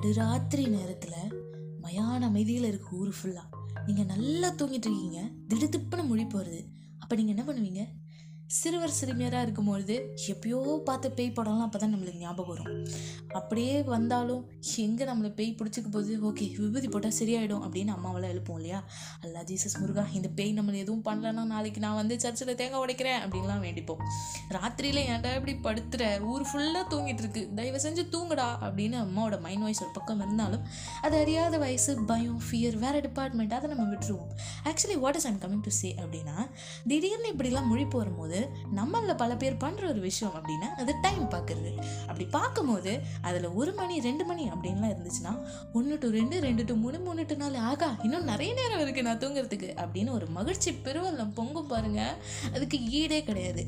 நடுராத்திரி நேரத்தில் மயான அமைதியில் இருக்க ஊர் ஃபுல்லாக நீங்கள் நல்லா தூங்கிட்டு இருக்கீங்க, திடுதிப்புன்னு மொழி போகிறது. அப்போ நீங்கள் என்ன பண்ணுவீங்க? சிறுவர் சிறுமியராக இருக்கும்பொழுது எப்பயோ பார்த்து பேய் படம்லாம் அப்போ தான் நம்மளுக்கு ஞாபகம் வரும். அப்படியே வந்தாலும் எங்கே நம்மளை பேய் பிடிச்சிக்க போகுது, ஓகே விபூதி போட்டால் சரியாயிடும் அப்படின்னு அம்மாவெல்லாம் எழுப்போம் இல்லையா. அல்லா ஜீசஸ் முருகா இந்த பேய் நம்மளை எதுவும் பண்ணலன்னா நாளைக்கு நான் வந்து சர்ச்சில் தேங்காய் உடைக்கிறேன் அப்படின்லாம் வேண்டிப்போம். ராத்திரியில் ஏன்டா இப்படி படுத்துற, ஊர் ஃபுல்லாக தூங்கிட்டு இருக்கு, தயவு செஞ்சு தூங்குடா அப்படின்னு அம்மாவோட மைண்ட் வாய்ஸ் ஒரு பக்கம் இருந்தாலும் அது அறியாத வயசு, பயம், ஃபியர், வேறு டிபார்ட்மெண்ட், அதை நம்ம விட்டுருவோம். Actually what is I'm coming to say அப்படின்னா, திடீர்னு இப்படிலாம் மொழி போகும்போது நம்மள பல பேர் பண்ற ஒரு விஷயம் அப்படின்னா அது டைம் பார்க்கறது. அப்படி பார்க்கும்போது அதுல 1 மணி 2 மணி அப்படின்லாம் இருந்துச்சுன்னா 1 to 2 2 to 3 3 to 4 ஆகா இன்னும் நிறைய நேரம் இருக்கு நான் தூங்குறதுக்கு அப்படின்னு ஒரு மகிழ்ச்சி பெருவெல்லாம் பொங்கும் பாருங்க, அதுக்கு ஈடே கிடையாது.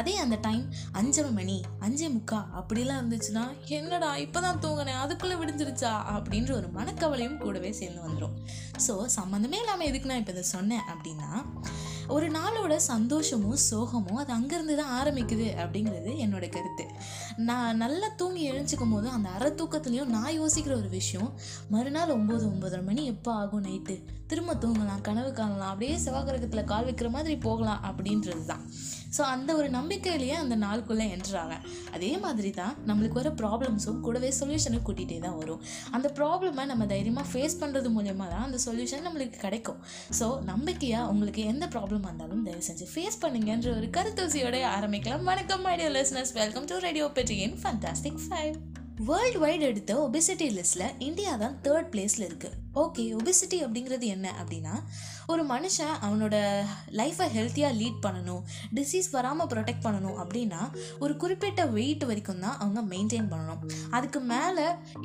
அதே அந்த டைம் 5:30 மணி 5:45 அப்படிலாம் இருந்துச்சுன்னா என்னடா இப்போதான் தூங்கினேன் அதுக்குள்ளே விடுஞ்சிருச்சா அப்படின்ற ஒரு மனக்கவலையும் கூடவே சேர்ந்து வந்துடும். ஸோ சம்மந்தமே இல்லாமல் எதுக்கு நான் இப்போ இதை சொன்னேன் அப்படின்னா, ஒரு நாளோட சந்தோஷமும் சோகமும் அது அங்கேருந்து தான் ஆரம்பிக்குது அப்படிங்கிறது என்னோட கருத்து. நான் நல்லா தூங்கி எழுஞ்சிக்கும் போது அந்த அரை தூக்கத்துலேயும் நான் யோசிக்கிற ஒரு விஷயம், மறுநாள் 9 9:30 மணி எப்போ ஆகும், நைட்டு திரும்ப தூங்கலாம், கனவு காணலாம், அப்படியே செவ்வாய்க்கிரகத்தில் கால் வைக்கிற மாதிரி போகலாம் அப்படின்றது தான். ஸோ அந்த ஒரு நம்பிக்கையிலேயே அந்த நாளுக்குள்ளே என்ட்ராங்க. அதே மாதிரி தான் நம்மளுக்கு வர ப்ராப்ளம்ஸும் கூடவே சொல்யூஷனும் கூட்டிகிட்டே தான் வரும். அந்த ப்ராப்ளமை நம்ம தைரியமாக ஃபேஸ் பண்ணுறது மூலயமா தான் அந்த சொல்யூஷன் நம்மளுக்கு கிடைக்கும். ஸோ நம்பிக்கையாக உங்களுக்கு எந்த ப்ராப்ளமாக இருந்தாலும் தயவு செஞ்சு ஃபேஸ் பண்ணுங்கன்ற ஒரு கருத்தூசியோடய ஆரம்பிக்கலாம். வணக்கம் my dear listeners, welcome to ரேடியோபெட்டி இன் ஃபண்டாஸ்டிக் 5. வேர்ல்டு வைடு எடுத்த ஒபெசிட்டி லிஸ்ட்டில் இந்தியா தான் 3rd place இருக்குது. ஓகே, ஒபெசிட்டி அப்படிங்கிறது என்ன அப்படின்னா, ஒரு மனுஷன் அவனோட லைஃப்பை ஹெல்த்தியாக லீட் பண்ணணும், டிசீஸ் வராமல் ப்ரொடெக்ட் பண்ணணும் அப்படின்னா ஒரு குறிப்பிட்ட வெயிட் வரைக்கும் தான் அவங்க மெயின்டைன் பண்ணணும். அதுக்கு மேலே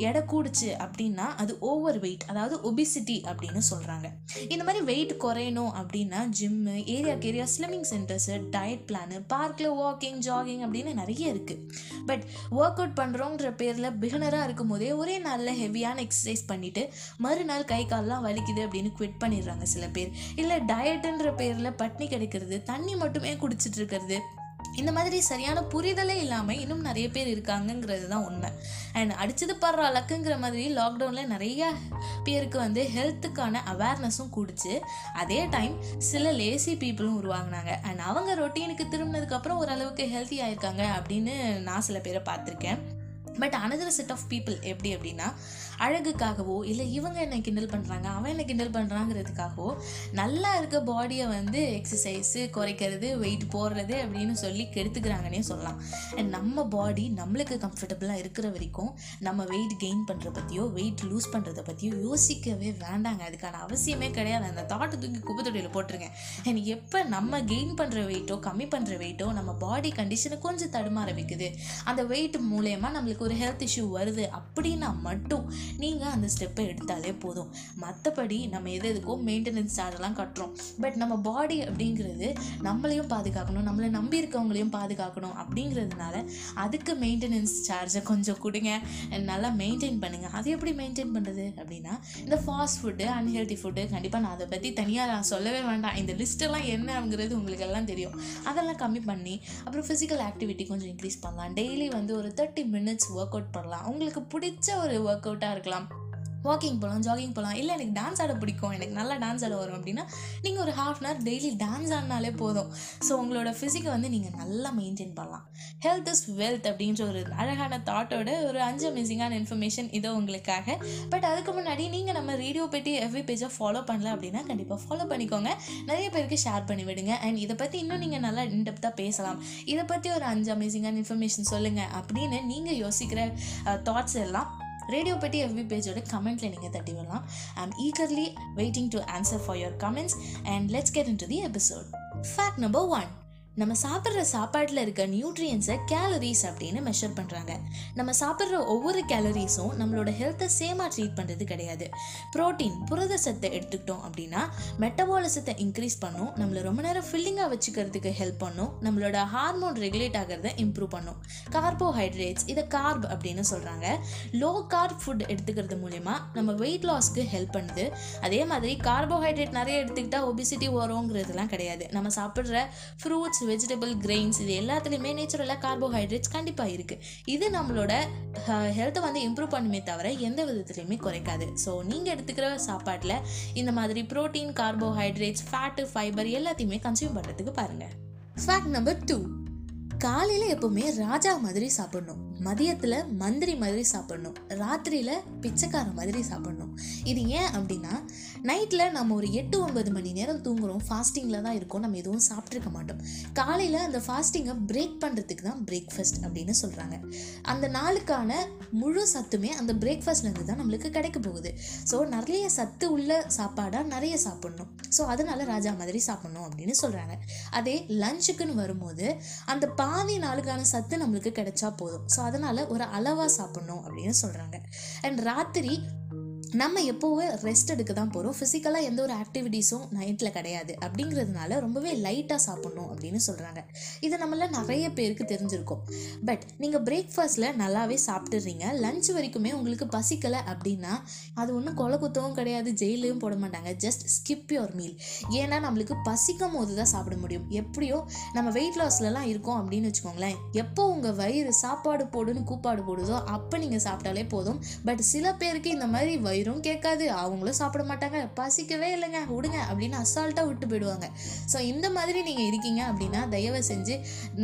எடை கூடுச்சு அப்படின்னா அது ஓவர் வெயிட், அதாவது ஒபெசிட்டி அப்படின்னு சொல்கிறாங்க. இந்த மாதிரி வெயிட் குறையணும் அப்படின்னா ஜிம்மு, ஏரியாவுக்கு area slimming centres, diet plan, பார்க்கில் வாக்கிங், ஜாகிங் அப்படின்னு நிறைய இருக்குது. பட் ஒர்க் அவுட் பண்ணுறோங்கிற பேரில் பிகினராக இருக்கும் போதே ஒரே நாளில் ஹெவியான எக்ஸசைஸ் பண்ணிவிட்டு மறுநாள் கை கால்லாம் வலிக்குது அப்படின்னு குவிட் பண்ணிடுறாங்க சில பேர். இல்லை டயட்டுன்ற பேரில் பட்னி கிடைக்கிறது, தண்ணி மட்டுமே குடிச்சிட்டு இருக்கிறது, இந்த மாதிரி சரியான புரிதலே இல்லாமல் இன்னும் நிறைய பேர் இருக்காங்கங்கிறது தான் உண்மை. அண்ட் அடிச்சது படுற அளக்குங்கிற மாதிரி லாக்டவுனில் நிறைய பேருக்கு வந்து ஹெல்த்துக்கான அவேர்னஸும் கூடுச்சு. அதே டைம் சில லேசி பீப்புளும் உருவாங்கினாங்க. அண்ட் அவங்க ரொட்டீனுக்கு திரும்பினதுக்கப்புறம் ஓரளவுக்கு ஹெல்த்தி ஆகிருக்காங்க அப்படின்னு நான் சில பேரை பார்த்துருக்கேன். But another set of people எப்படி அப்படின்னா, அழகுக்காகவோ இல்லை இவங்க என்னை கிண்டல் பண்ணுறாங்க அவன் என்னை கிண்டல் பண்ணுறாங்கிறதுக்காகவோ நல்லா இருக்க பாடியை வந்து எக்ஸசைஸு குறைக்கிறது, வெயிட் போடுறது அப்படின்னு சொல்லி கெடுத்துக்கிறாங்கன்னே சொல்லலாம். அண்ட் நம்ம பாடி நம்மளுக்கு கம்ஃபர்டபுளாக இருக்கிற வரைக்கும் நம்ம வெயிட் கெயின் பண்ணுற பற்றியோ வெயிட் லூஸ் பண்ணுறதை பற்றியோ யோசிக்கவே வேண்டாங்க, அதுக்கான அவசியமே கிடையாது. அந்த தாட்டை தூக்கி குப்பைத்தொட்டியில் போட்டிருங்க. அண்ட் எப்போ நம்ம கெயின் பண்ணுற வெயிட்டோ கம்மி பண்ணுற வெயிட்டோ நம்ம பாடி கண்டிஷனை கொஞ்சம் தடுமாற வைக்குது, அந்த வெயிட் மூலயமா நம்மளுக்கு ஒரு ஹெல்த் இஷ்யூ வருது அப்படின்னா மட்டும் நீங்கள் அந்த ஸ்டெப்பை எடுத்தாலே போதும். மற்றபடி நம்ம எது எதுக்கோ மெயின்டெனன்ஸ் சார்ஜெல்லாம் கட்டுறோம். பட் நம்ம பாடி அப்படிங்கிறது நம்மளையும் பாதுகாக்கணும், நம்மளை நம்பி இருக்கவங்களையும் பாதுகாக்கணும் அப்படிங்கிறதுனால அதுக்கு மெயின்டெனன்ஸ் சார்ஜை கொஞ்சம் கொடுங்க, நல்லா மெயின்டைன் பண்ணுங்கள். அது எப்படி மெயின்டைன் பண்ணுறது அப்படின்னா, இந்த ஃபாஸ்ட் ஃபுட்டு, அன்ஹெல்தி ஃபுட்டு கண்டிப்பாக நான் அதை பற்றி தனியாக நான் சொல்லவே வேண்டாம், இந்த லிஸ்ட்டெல்லாம் என்னங்கிறது உங்களுக்கு எல்லாம் தெரியும். அதெல்லாம் கம்மி பண்ணி அப்புறம் ஃபிசிக்கல் ஆக்டிவிட்டி கொஞ்சம் இன்க்ரீஸ் பண்ணலாம். டெய்லி வந்து ஒரு 30 minutes ஒர்க் அவுட் பண்ணலாம், உங்களுக்கு பிடிச்ச ஒரு ஒர்க் அவுட்டாக இருக்கலாம். வாக்கிங் போகலாம், ஜாகிங் போகலாம். இல்லை எனக்கு டான்ஸ் ஆட பிடிக்கும், எனக்கு நல்லா டான்ஸ் ஆட வரும் அப்படின்னா நீங்கள் ஒரு ½ hour டெய்லி டான்ஸ் ஆடினாலே போதும். ஸோ உங்களோட ஃபிசிக்கை வந்து நீங்கள் நல்லா மெயின்டைன் பண்ணலாம். ஹெல்த் இஸ் வெல்த் அப்படின்ற ஒரு அழகான தாட்டோட ஒரு 5 அமேசிங்கான இன்ஃபர்மேஷன் இதோ உங்களுக்காக. பட் அதுக்கு முன்னாடி நீங்கள் நம்ம ரேடியோபெட்டி எவ்வி பேஜை ஃபாலோ பண்ணல அப்படின்னா கண்டிப்பாக ஃபாலோ பண்ணிக்கோங்க, நிறைய பேருக்கு ஷேர் பண்ணி விடுங்க. அண்ட் இதை பற்றி இன்னும் நீங்கள் நல்லா இன்டெப்த்தாக பேசலாம், இதை பற்றி ஒரு 5 அமேசிங்கான இன்ஃபர்மேஷன் சொல்லுங்கள் அப்படின்னு நீங்கள் யோசிக்கிற தாட்ஸ் எல்லாம் ரேடியோபெட்டி எவ்வி பேஜோட கமெண்ட்டில் நீங்கள் தட்டி விடலாம். I am eagerly waiting to answer for your comments and let's get into the episode. Fact number 1, நம்ம சாப்பிட்ற சாப்பாட்டில் இருக்க நியூட்ரியன்ஸை கேலரிஸ் அப்படின்னு மெஷர் பண்ணுறாங்க. நம்ம சாப்பிட்ற ஒவ்வொரு கேலரிஸும் நம்மளோட ஹெல்த்தை சேமாக ட்ரீட் பண்ணுறது கிடையாது. ப்ரோட்டீன், புரத சத்தை எடுத்துக்கிட்டோம் அப்படின்னா மெட்டபாலிசத்தை இன்க்ரீஸ் பண்ணும், நம்மளை ரொம்ப நேரம் ஃபில்லிங்காக வச்சுக்கிறதுக்கு ஹெல்ப் பண்ணும், நம்மளோட ஹார்மோன் ரெகுலேட் ஆகிறத இம்ப்ரூவ் பண்ணும். கார்போஹைட்ரேட்ஸ், இதை கார்ப் அப்படின்னு சொல்கிறாங்க, லோ கார்ப் ஃபுட் எடுத்துக்கிறது மூலயமா நம்ம வெயிட் லாஸ்க்கு ஹெல்ப் பண்ணுது. அதே மாதிரி கார்போஹைட்ரேட் நிறைய எடுத்துக்கிட்டால் ஒபிசிட்டி வருங்கிறதுலாம் கிடையாது. நம்ம சாப்பிட்ற ஃப்ரூட்ஸ், வெஜிடபிள் கிரெயின்ஸ் இது எல்லாத்துலேயுமே நேச்சுரலாக கார்போஹைட்ரேட்ஸ் கண்டிப்பாக இருக்குது. இது நம்மளோட ஹெல்த்தை வந்து இம்ப்ரூவ் பண்ணுமே தவிர எந்த விதத்துலையுமே குறைக்காது. ஸோ நீங்கள் எடுத்துக்கிற சாப்பாட்டில் இந்த மாதிரி ப்ரோட்டீன், கார்போஹைட்ரேட்ஸ், ஃபேட்டு, ஃபைபர் எல்லாத்தையுமே கன்சியூம் பண்ணுறதுக்கு பாருங்கள். ஃபேக்ட் நம்பர் 2, காலையில் எப்போவுமே ராஜா மாதிரி சாப்பிட்ணும், மதியத்தில் மந்திரி மாதிரி சாப்பிட்ணும், ராத்திரியில் பிச்சைக்கார மாதிரி சாப்பிட்ணும். இது ஏன் அப்படின்னா, நைட்டில் நம்ம ஒரு 8-9 மணி நேரம் தூங்குகிறோம், ஃபாஸ்டிங்கில் தான் இருக்கோம், நம்ம எதுவும் சாப்பிட்ருக்க மாட்டோம். காலையில் அந்த ஃபாஸ்டிங்கை பிரேக் பண்ணுறதுக்கு தான் பிரேக்ஃபாஸ்ட் அப்படின்னு சொல்கிறாங்க. அந்த நாளுக்கான முழு சத்துமே அந்த பிரேக்ஃபாஸ்ட்லேருந்து தான் நம்மளுக்கு கிடைக்க போகுது. ஸோ நிறைய சத்து உள்ள சாப்பாடாக நிறைய சாப்பிட்ணும். ஸோ அதனால் ராஜா மாதிரி சாப்பிட்ணும் அப்படின்னு சொல்கிறாங்க. அதே லஞ்சுக்குன்னு வரும்போது அந்த பாதி நாளுக்கான சத்து நம்மளுக்கு கிடைச்சா போதும். ஸோ அதனால் ஒரு அளவாக சாப்பிட்ணும் அப்படின்னு சொல்கிறாங்க. அண்ட் ராத்திரி நம்ம எப்போவும் ரெஸ்ட் எடுக்க தான் போகிறோம், ஃபிசிக்கலாக எந்த ஒரு ஆக்டிவிட்டீஸும் நைட்டில் கிடையாது. அப்படிங்கிறதுனால ரொம்பவே லைட்டாக சாப்பிட்ணும் அப்படின்னு சொல்கிறாங்க. இது நம்மள நிறைய பேருக்கு தெரிஞ்சிருக்கும். பட் நீங்கள் பிரேக்ஃபாஸ்ட்டில் நல்லாவே சாப்பிட்டுடுறீங்க, லஞ்ச் வரைக்குமே உங்களுக்கு பசிக்கலை அப்படின்னா அது ஒன்றும் கொலை குத்தவும் கிடையாது, ஜெயிலையும் போட மாட்டாங்க. Just skip your meal. ஏன்னா நம்மளுக்கு பசிக்கும் போது தான் சாப்பிட முடியும். எப்படியோ நம்ம வெயிட் லாஸ்லலாம் இருக்கோம் அப்படின்னு வச்சுக்கோங்களேன், எப்போ உங்கள் வயிறு சாப்பாடு போடுன்னு கூப்பாடு போடுதோ அப்போ நீங்கள் சாப்பிட்டாலே போதும். பட் சில பேருக்கு இந்த மாதிரி வயிறும் கேட்காது, அவங்களும் சாப்பிட மாட்டாங்க, பசிக்கவே இல்லைங்க விடுங்க அப்படின்னு அசால்ட்டாக விட்டு போயிடுவாங்க. ஸோ இந்த மாதிரி நீங்கள் இருக்கீங்க அப்படின்னா தயவு செஞ்சு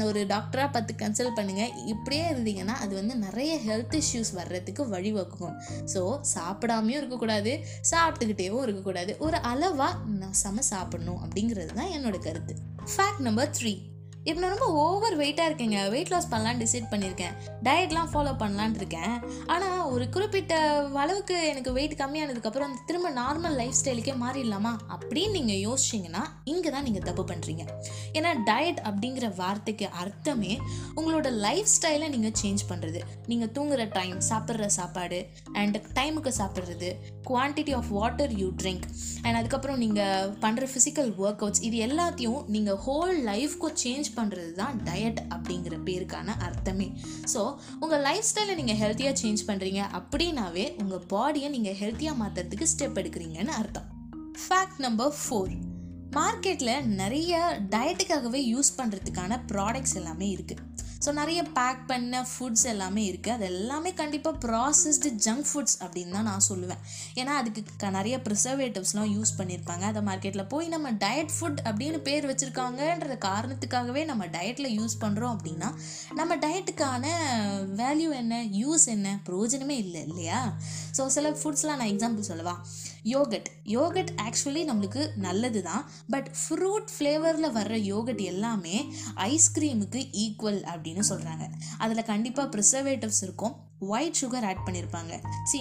ஒரு டாக்டராக பார்த்து கன்சல்ட் பண்ணுங்கள். இப்படியே இருந்தீங்கன்னா அது வந்து நிறைய ஹெல்த் இஷ்யூஸ் வர்றதுக்கு வழிவகுக்கும். ஸோ சாப்பிடாமையும் இருக்கக்கூடாது, சாப்பிட்டுக்கிட்டேவும் இருக்கக்கூடாது, ஒரு அளவாக நான் சம சாப்பிடணும் அப்படிங்கிறது தான் என்னோட கருத்து. ஃபேக்ட் நம்பர் 3, இப்போ நான் ரொம்ப ஓவர் வெயிட்டாக இருக்கேங்க, வெயிட் லாஸ் பண்ணலான்னு டிசைட் பண்ணியிருக்கேன், டயட்லாம் ஃபாலோ பண்ணலான்னு இருக்கேன், ஆனால் ஒரு குறிப்பிட்ட அளவுக்கு எனக்கு வெயிட் கம்மியானதுக்கப்புறம் திரும்ப நார்மல் லைஃப் ஸ்டைலுக்கே மாறிடலாமா அப்படின்னு நீங்கள் யோசிச்சிங்கன்னா இங்கே தான் நீங்கள் தப்பு பண்ணுறீங்க. ஏன்னா டயட் அப்படிங்கிற வார்த்தைக்கு அர்த்தமே உங்களோட லைஃப் ஸ்டைலை நீங்கள் சேஞ்ச் பண்ணுறது. நீங்கள் தூங்குகிற டைம், சாப்பிட்ற சாப்பாடு, அண்ட் டைமுக்கு சாப்பிட்றது, quantity of water you drink, and அதுக்கப்புறம் நீங்கள் பண்ணுற ஃபிசிக்கல் ஒர்க் அவுட்ஸ், இது எல்லாத்தையும் நீங்கள் ஹோல் லைஃப்க்கும் சேஞ்ச் பண்ணுறது தான் டயட் அப்படிங்கிற பேருக்கான அர்த்தமே. ஸோ உங்கள் லைஃப் ஸ்டைலை நீங்கள் ஹெல்த்தியாக சேஞ்ச் பண்ணுறீங்க அப்படின்னாவே உங்கள் பாடியை நீங்கள் ஹெல்த்தியாக மாற்றுறதுக்கு ஸ்டெப் எடுக்கிறீங்கன்னு அர்த்தம். ஃபேக்ட் நம்பர் 4, மார்க்கெட்டில் நிறைய டயட்டுக்காகவே யூஸ் பண்ணுறதுக்கான ப்ராடக்ட்ஸ் எல்லாமே இருக்குது. ஸோ நிறைய பேக் பண்ண ஃபுட்ஸ் எல்லாமே இருக்குது. அது எல்லாமே கண்டிப்பாக ப்ராசஸ்டு ஜங்க் ஃபுட்ஸ் அப்படின்னு தான் நான் சொல்லுவேன். ஏன்னா அதுக்கு நிறைய ப்ரிசர்வேட்டிவ்ஸ்லாம் யூஸ் பண்ணியிருப்பாங்க. அதை மார்க்கெட்டில் போய் நம்ம டயட் ஃபுட் அப்படின்னு பேர் வச்சுருக்காங்கன்ற காரணத்துக்காகவே நம்ம டயட்டில் யூஸ் பண்ணுறோம் அப்படின்னா நம்ம டயட்டுக்கான வேல்யூ என்ன, யூஸ் என்ன, பிரயோஜனமே இல்லை இல்லையா? ஸோ சில ஃபுட்ஸ்லாம் நான் எக்ஸாம்பிள் சொல்லவா, யோகட் ஆக்சுவலி நம்மளுக்கு நல்லது தான். பட் ஃப்ரூட் ஃப்ளேவரில் வர்ற யோகட் எல்லாமே ஐஸ்கிரீமுக்கு ஈக்குவல் அப்படின்னு சொல்கிறாங்க. அதில் கண்டிப்பாக ப்ரிசர்வேட்டிவ்ஸ் இருக்கும், ஒயிட் சுகர் ஆட் பண்ணியிருப்பாங்க.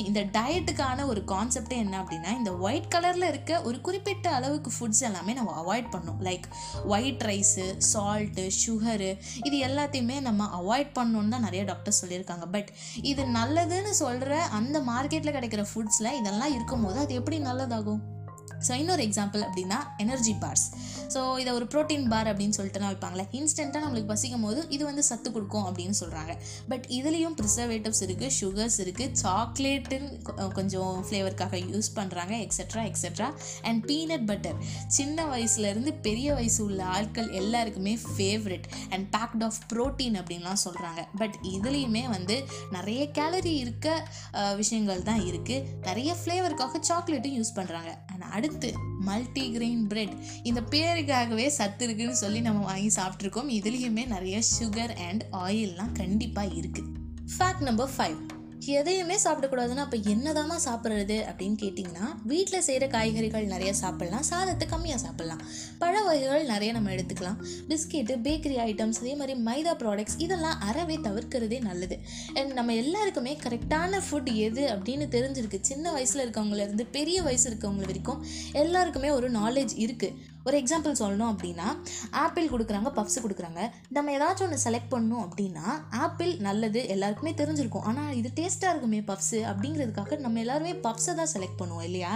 இந்த டயட்டுக்கான ஒரு கான்செப்டே என்ன அப்படின்னா, இந்த ஒயிட் கலரில் இருக்க ஒரு குறிப்பிட்ட அளவுக்கு ஃபுட்ஸ் எல்லாமே நம்ம அவாய்ட் பண்ணணும். Like white rice, salt, sugar, இது எல்லாத்தையுமே நம்ம அவாய்ட் பண்ணணுன்னு தான் நிறைய டாக்டர்ஸ் சொல்லியிருக்காங்க. பட் இது நல்லதுன்னு சொல்கிற அந்த மார்க்கெட்டில் கிடைக்கிற ஃபுட்ஸில் இதெல்லாம் இருக்கும்போது அது எப்படி நல்லதாகும்? ஸோ இன்னொரு எக்ஸாம்பிள் அப்படின்னா எனர்ஜி பார்ஸ். ஸோ இதை ஒரு ப்ரோட்டீன் பார் அப்படின்னு சொல்லிட்டுலாம் வைப்பாங்களே, இன்ஸ்டண்ட்டாக நம்மளுக்கு பசிக்கும் போது இது வந்து சத்து கொடுக்கும் அப்படின்னு சொல்கிறாங்க. பட் இதுலேயும் ப்ரிசர்வேட்டிவ்ஸ் இருக்குது, சுகர்ஸ் இருக்குது, சாக்லேட்டுன்னு கொஞ்சம் ஃப்ளேவருக்காக யூஸ் பண்ணுறாங்க, etcetera etcetera. And peanut butter சின்ன வயசுலேருந்து பெரிய வயசு உள்ள ஆட்கள் எல்லாருக்குமே favourite. And packed of protein அப்படின்லாம் சொல்கிறாங்க. பட் இதுலேயுமே வந்து நிறைய கேலரி இருக்க விஷயங்கள் தான் இருக்குது. நிறைய ஃப்ளேவருக்காக சாக்லேட்டும் யூஸ் பண்ணுறாங்க. அண்ட் அடுத்து மல்டி கிரெயின் பிரெட், இந்த பேருக்காகவே சத்து இருக்குன்னு சொல்லி நம்ம வாங்கி சாப்பிட்ருக்கோம். இதுலேயுமே நிறைய சுகர் அண்ட் ஆயில்லாம் கண்டிப்பாக இருக்குது. ஃபேக்ட் நம்பர் 5, எதையுமே சாப்பிடக்கூடாதுன்னா அப்போ என்னதாம்மா சாப்பிட்றது அப்படின்னு கேட்டிங்கன்னா, வீட்டில் செய்கிற காய்கறிகள் நிறைய சாப்பிட்லாம், சாதத்தை கம்மியாக சாப்பிட்லாம், பழ வகைகள் நிறைய நம்ம எடுத்துக்கலாம், பிஸ்கெட்டு, பேக்கரி ஐட்டம்ஸ், அதே மாதிரி மைதா ப்ராடக்ட்ஸ் இதெல்லாம் அறவே தவிர்க்கிறதே நல்லது. அண்ட் நம்ம எல்லாருக்குமே கரெக்டான ஃபுட் எது அப்படின்னு தெரிஞ்சிருக்கு. சின்ன வயசில் இருக்கவங்கலேருந்து பெரிய வயசு இருக்கவங்க வரைக்கும் எல்லாருக்குமே ஒரு நாலேஜ் இருக்குது. ஒரு எக்ஸாம்பிள் சொல்லணும் அப்படின்னா, ஆப்பிள் கொடுக்குறாங்க, பப்ஸு கொடுக்குறாங்க, நம்ம ஏதாச்சும் ஒன்று செலக்ட் பண்ணணும் அப்படின்னா ஆப்பிள் நல்லது எல்லாருக்குமே தெரிஞ்சிருக்கும். ஆனால் இது டேஸ்ட்டாக இருக்குமே பப்ஸு அப்படிங்கிறதுக்காக நம்ம எல்லாருமே பப்ஸை தான் செலக்ட் பண்ணுவோம் இல்லையா?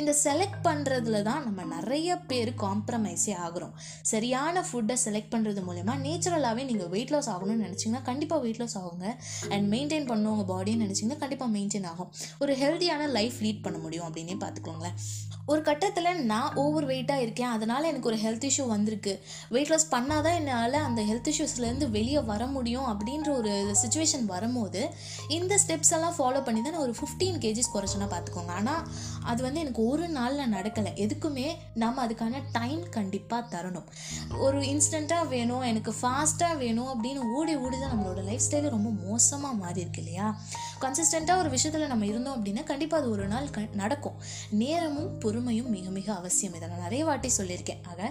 இந்த செலக்ட் பண்ணுறதுல தான் நம்ம நிறைய பேர் காம்ப்ரமைஸே ஆகிறோம். சரியான ஃபுட்டை செலக்ட் பண்ணுறது மூலயமா நேச்சுரலாகவே நீங்கள் வெயிட் லாஸ் ஆகணும்னு நினச்சிங்கன்னா கண்டிப்பாக வெயிட் லாஸ் ஆகுங்க. அண்ட் மெயின்டைன் பண்ணணும் உங்கள் பாடின்னு நினச்சிங்கன்னா கண்டிப்பாக மெயின்டைன் ஆகும். ஒரு ஹெல்த்தியான லைஃப் லீட் பண்ண முடியும் அப்படின்னே பார்த்துக்கோங்களேன். ஒரு கட்டத்தில் நான் ஓவர் வெயிட்டாக இருக்கேன், அதை அதனால் எனக்கு ஒரு ஹெல்த் இஷ்யூ வந்திருக்கு, வெயிட் லாஸ் பண்ணால் தான் என்னால் அந்த ஹெல்த் இஷ்யூஸ்லேருந்து வெளியே வர முடியும் அப்படின்ற ஒரு சுச்சுவேஷன் வரும்போது இந்த ஸ்டெப்ஸ் எல்லாம் ஃபாலோ பண்ணி தான் நான் ஒரு 15 kgs குறைச்சோன்னா பார்த்துக்கோங்க. ஆனால் அது வந்து எனக்கு ஒரு நாளில் நடக்கலை. எதுக்குமே நம்ம அதுக்கான டைம் கண்டிப்பாக தரணும். ஒரு இன்ஸ்டண்ட்டாக வேணும், எனக்கு ஃபாஸ்ட்டாக வேணும் அப்படின்னு ஓடி தான் நம்மளோட லைஃப் ஸ்டைலே ரொம்ப மோசமாக மாறி இருக்கு இல்லையா. கன்சிஸ்டண்ட்டாக ஒரு விஷயத்தில் நம்ம இருந்தோம் அப்படின்னா கண்டிப்பாக அது ஒரு நாள் நடக்கும். நேரமும் பொறுமையும் மிக மிக அவசியம். இதை நான் நிறைய வாட்டி சொல்லியிருக்கேன். ஆக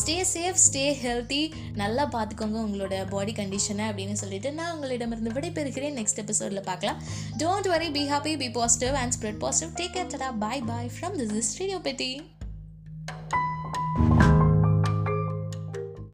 ஸ்டே சேஃப், ஸ்டே ஹெல்த்தி, நல்லா பார்த்துக்கோங்க உங்களோட பாடி கண்டிஷனை அப்படின்னு சொல்லிட்டு நான் உங்களிடமிருந்து விடைபெறுகிறேன். நெக்ஸ்ட் எபிசோடில் பார்க்கலாம். Don't worry, be happy, be positive and spread positive. Take care, tada, bye bye from this is Radiopetti.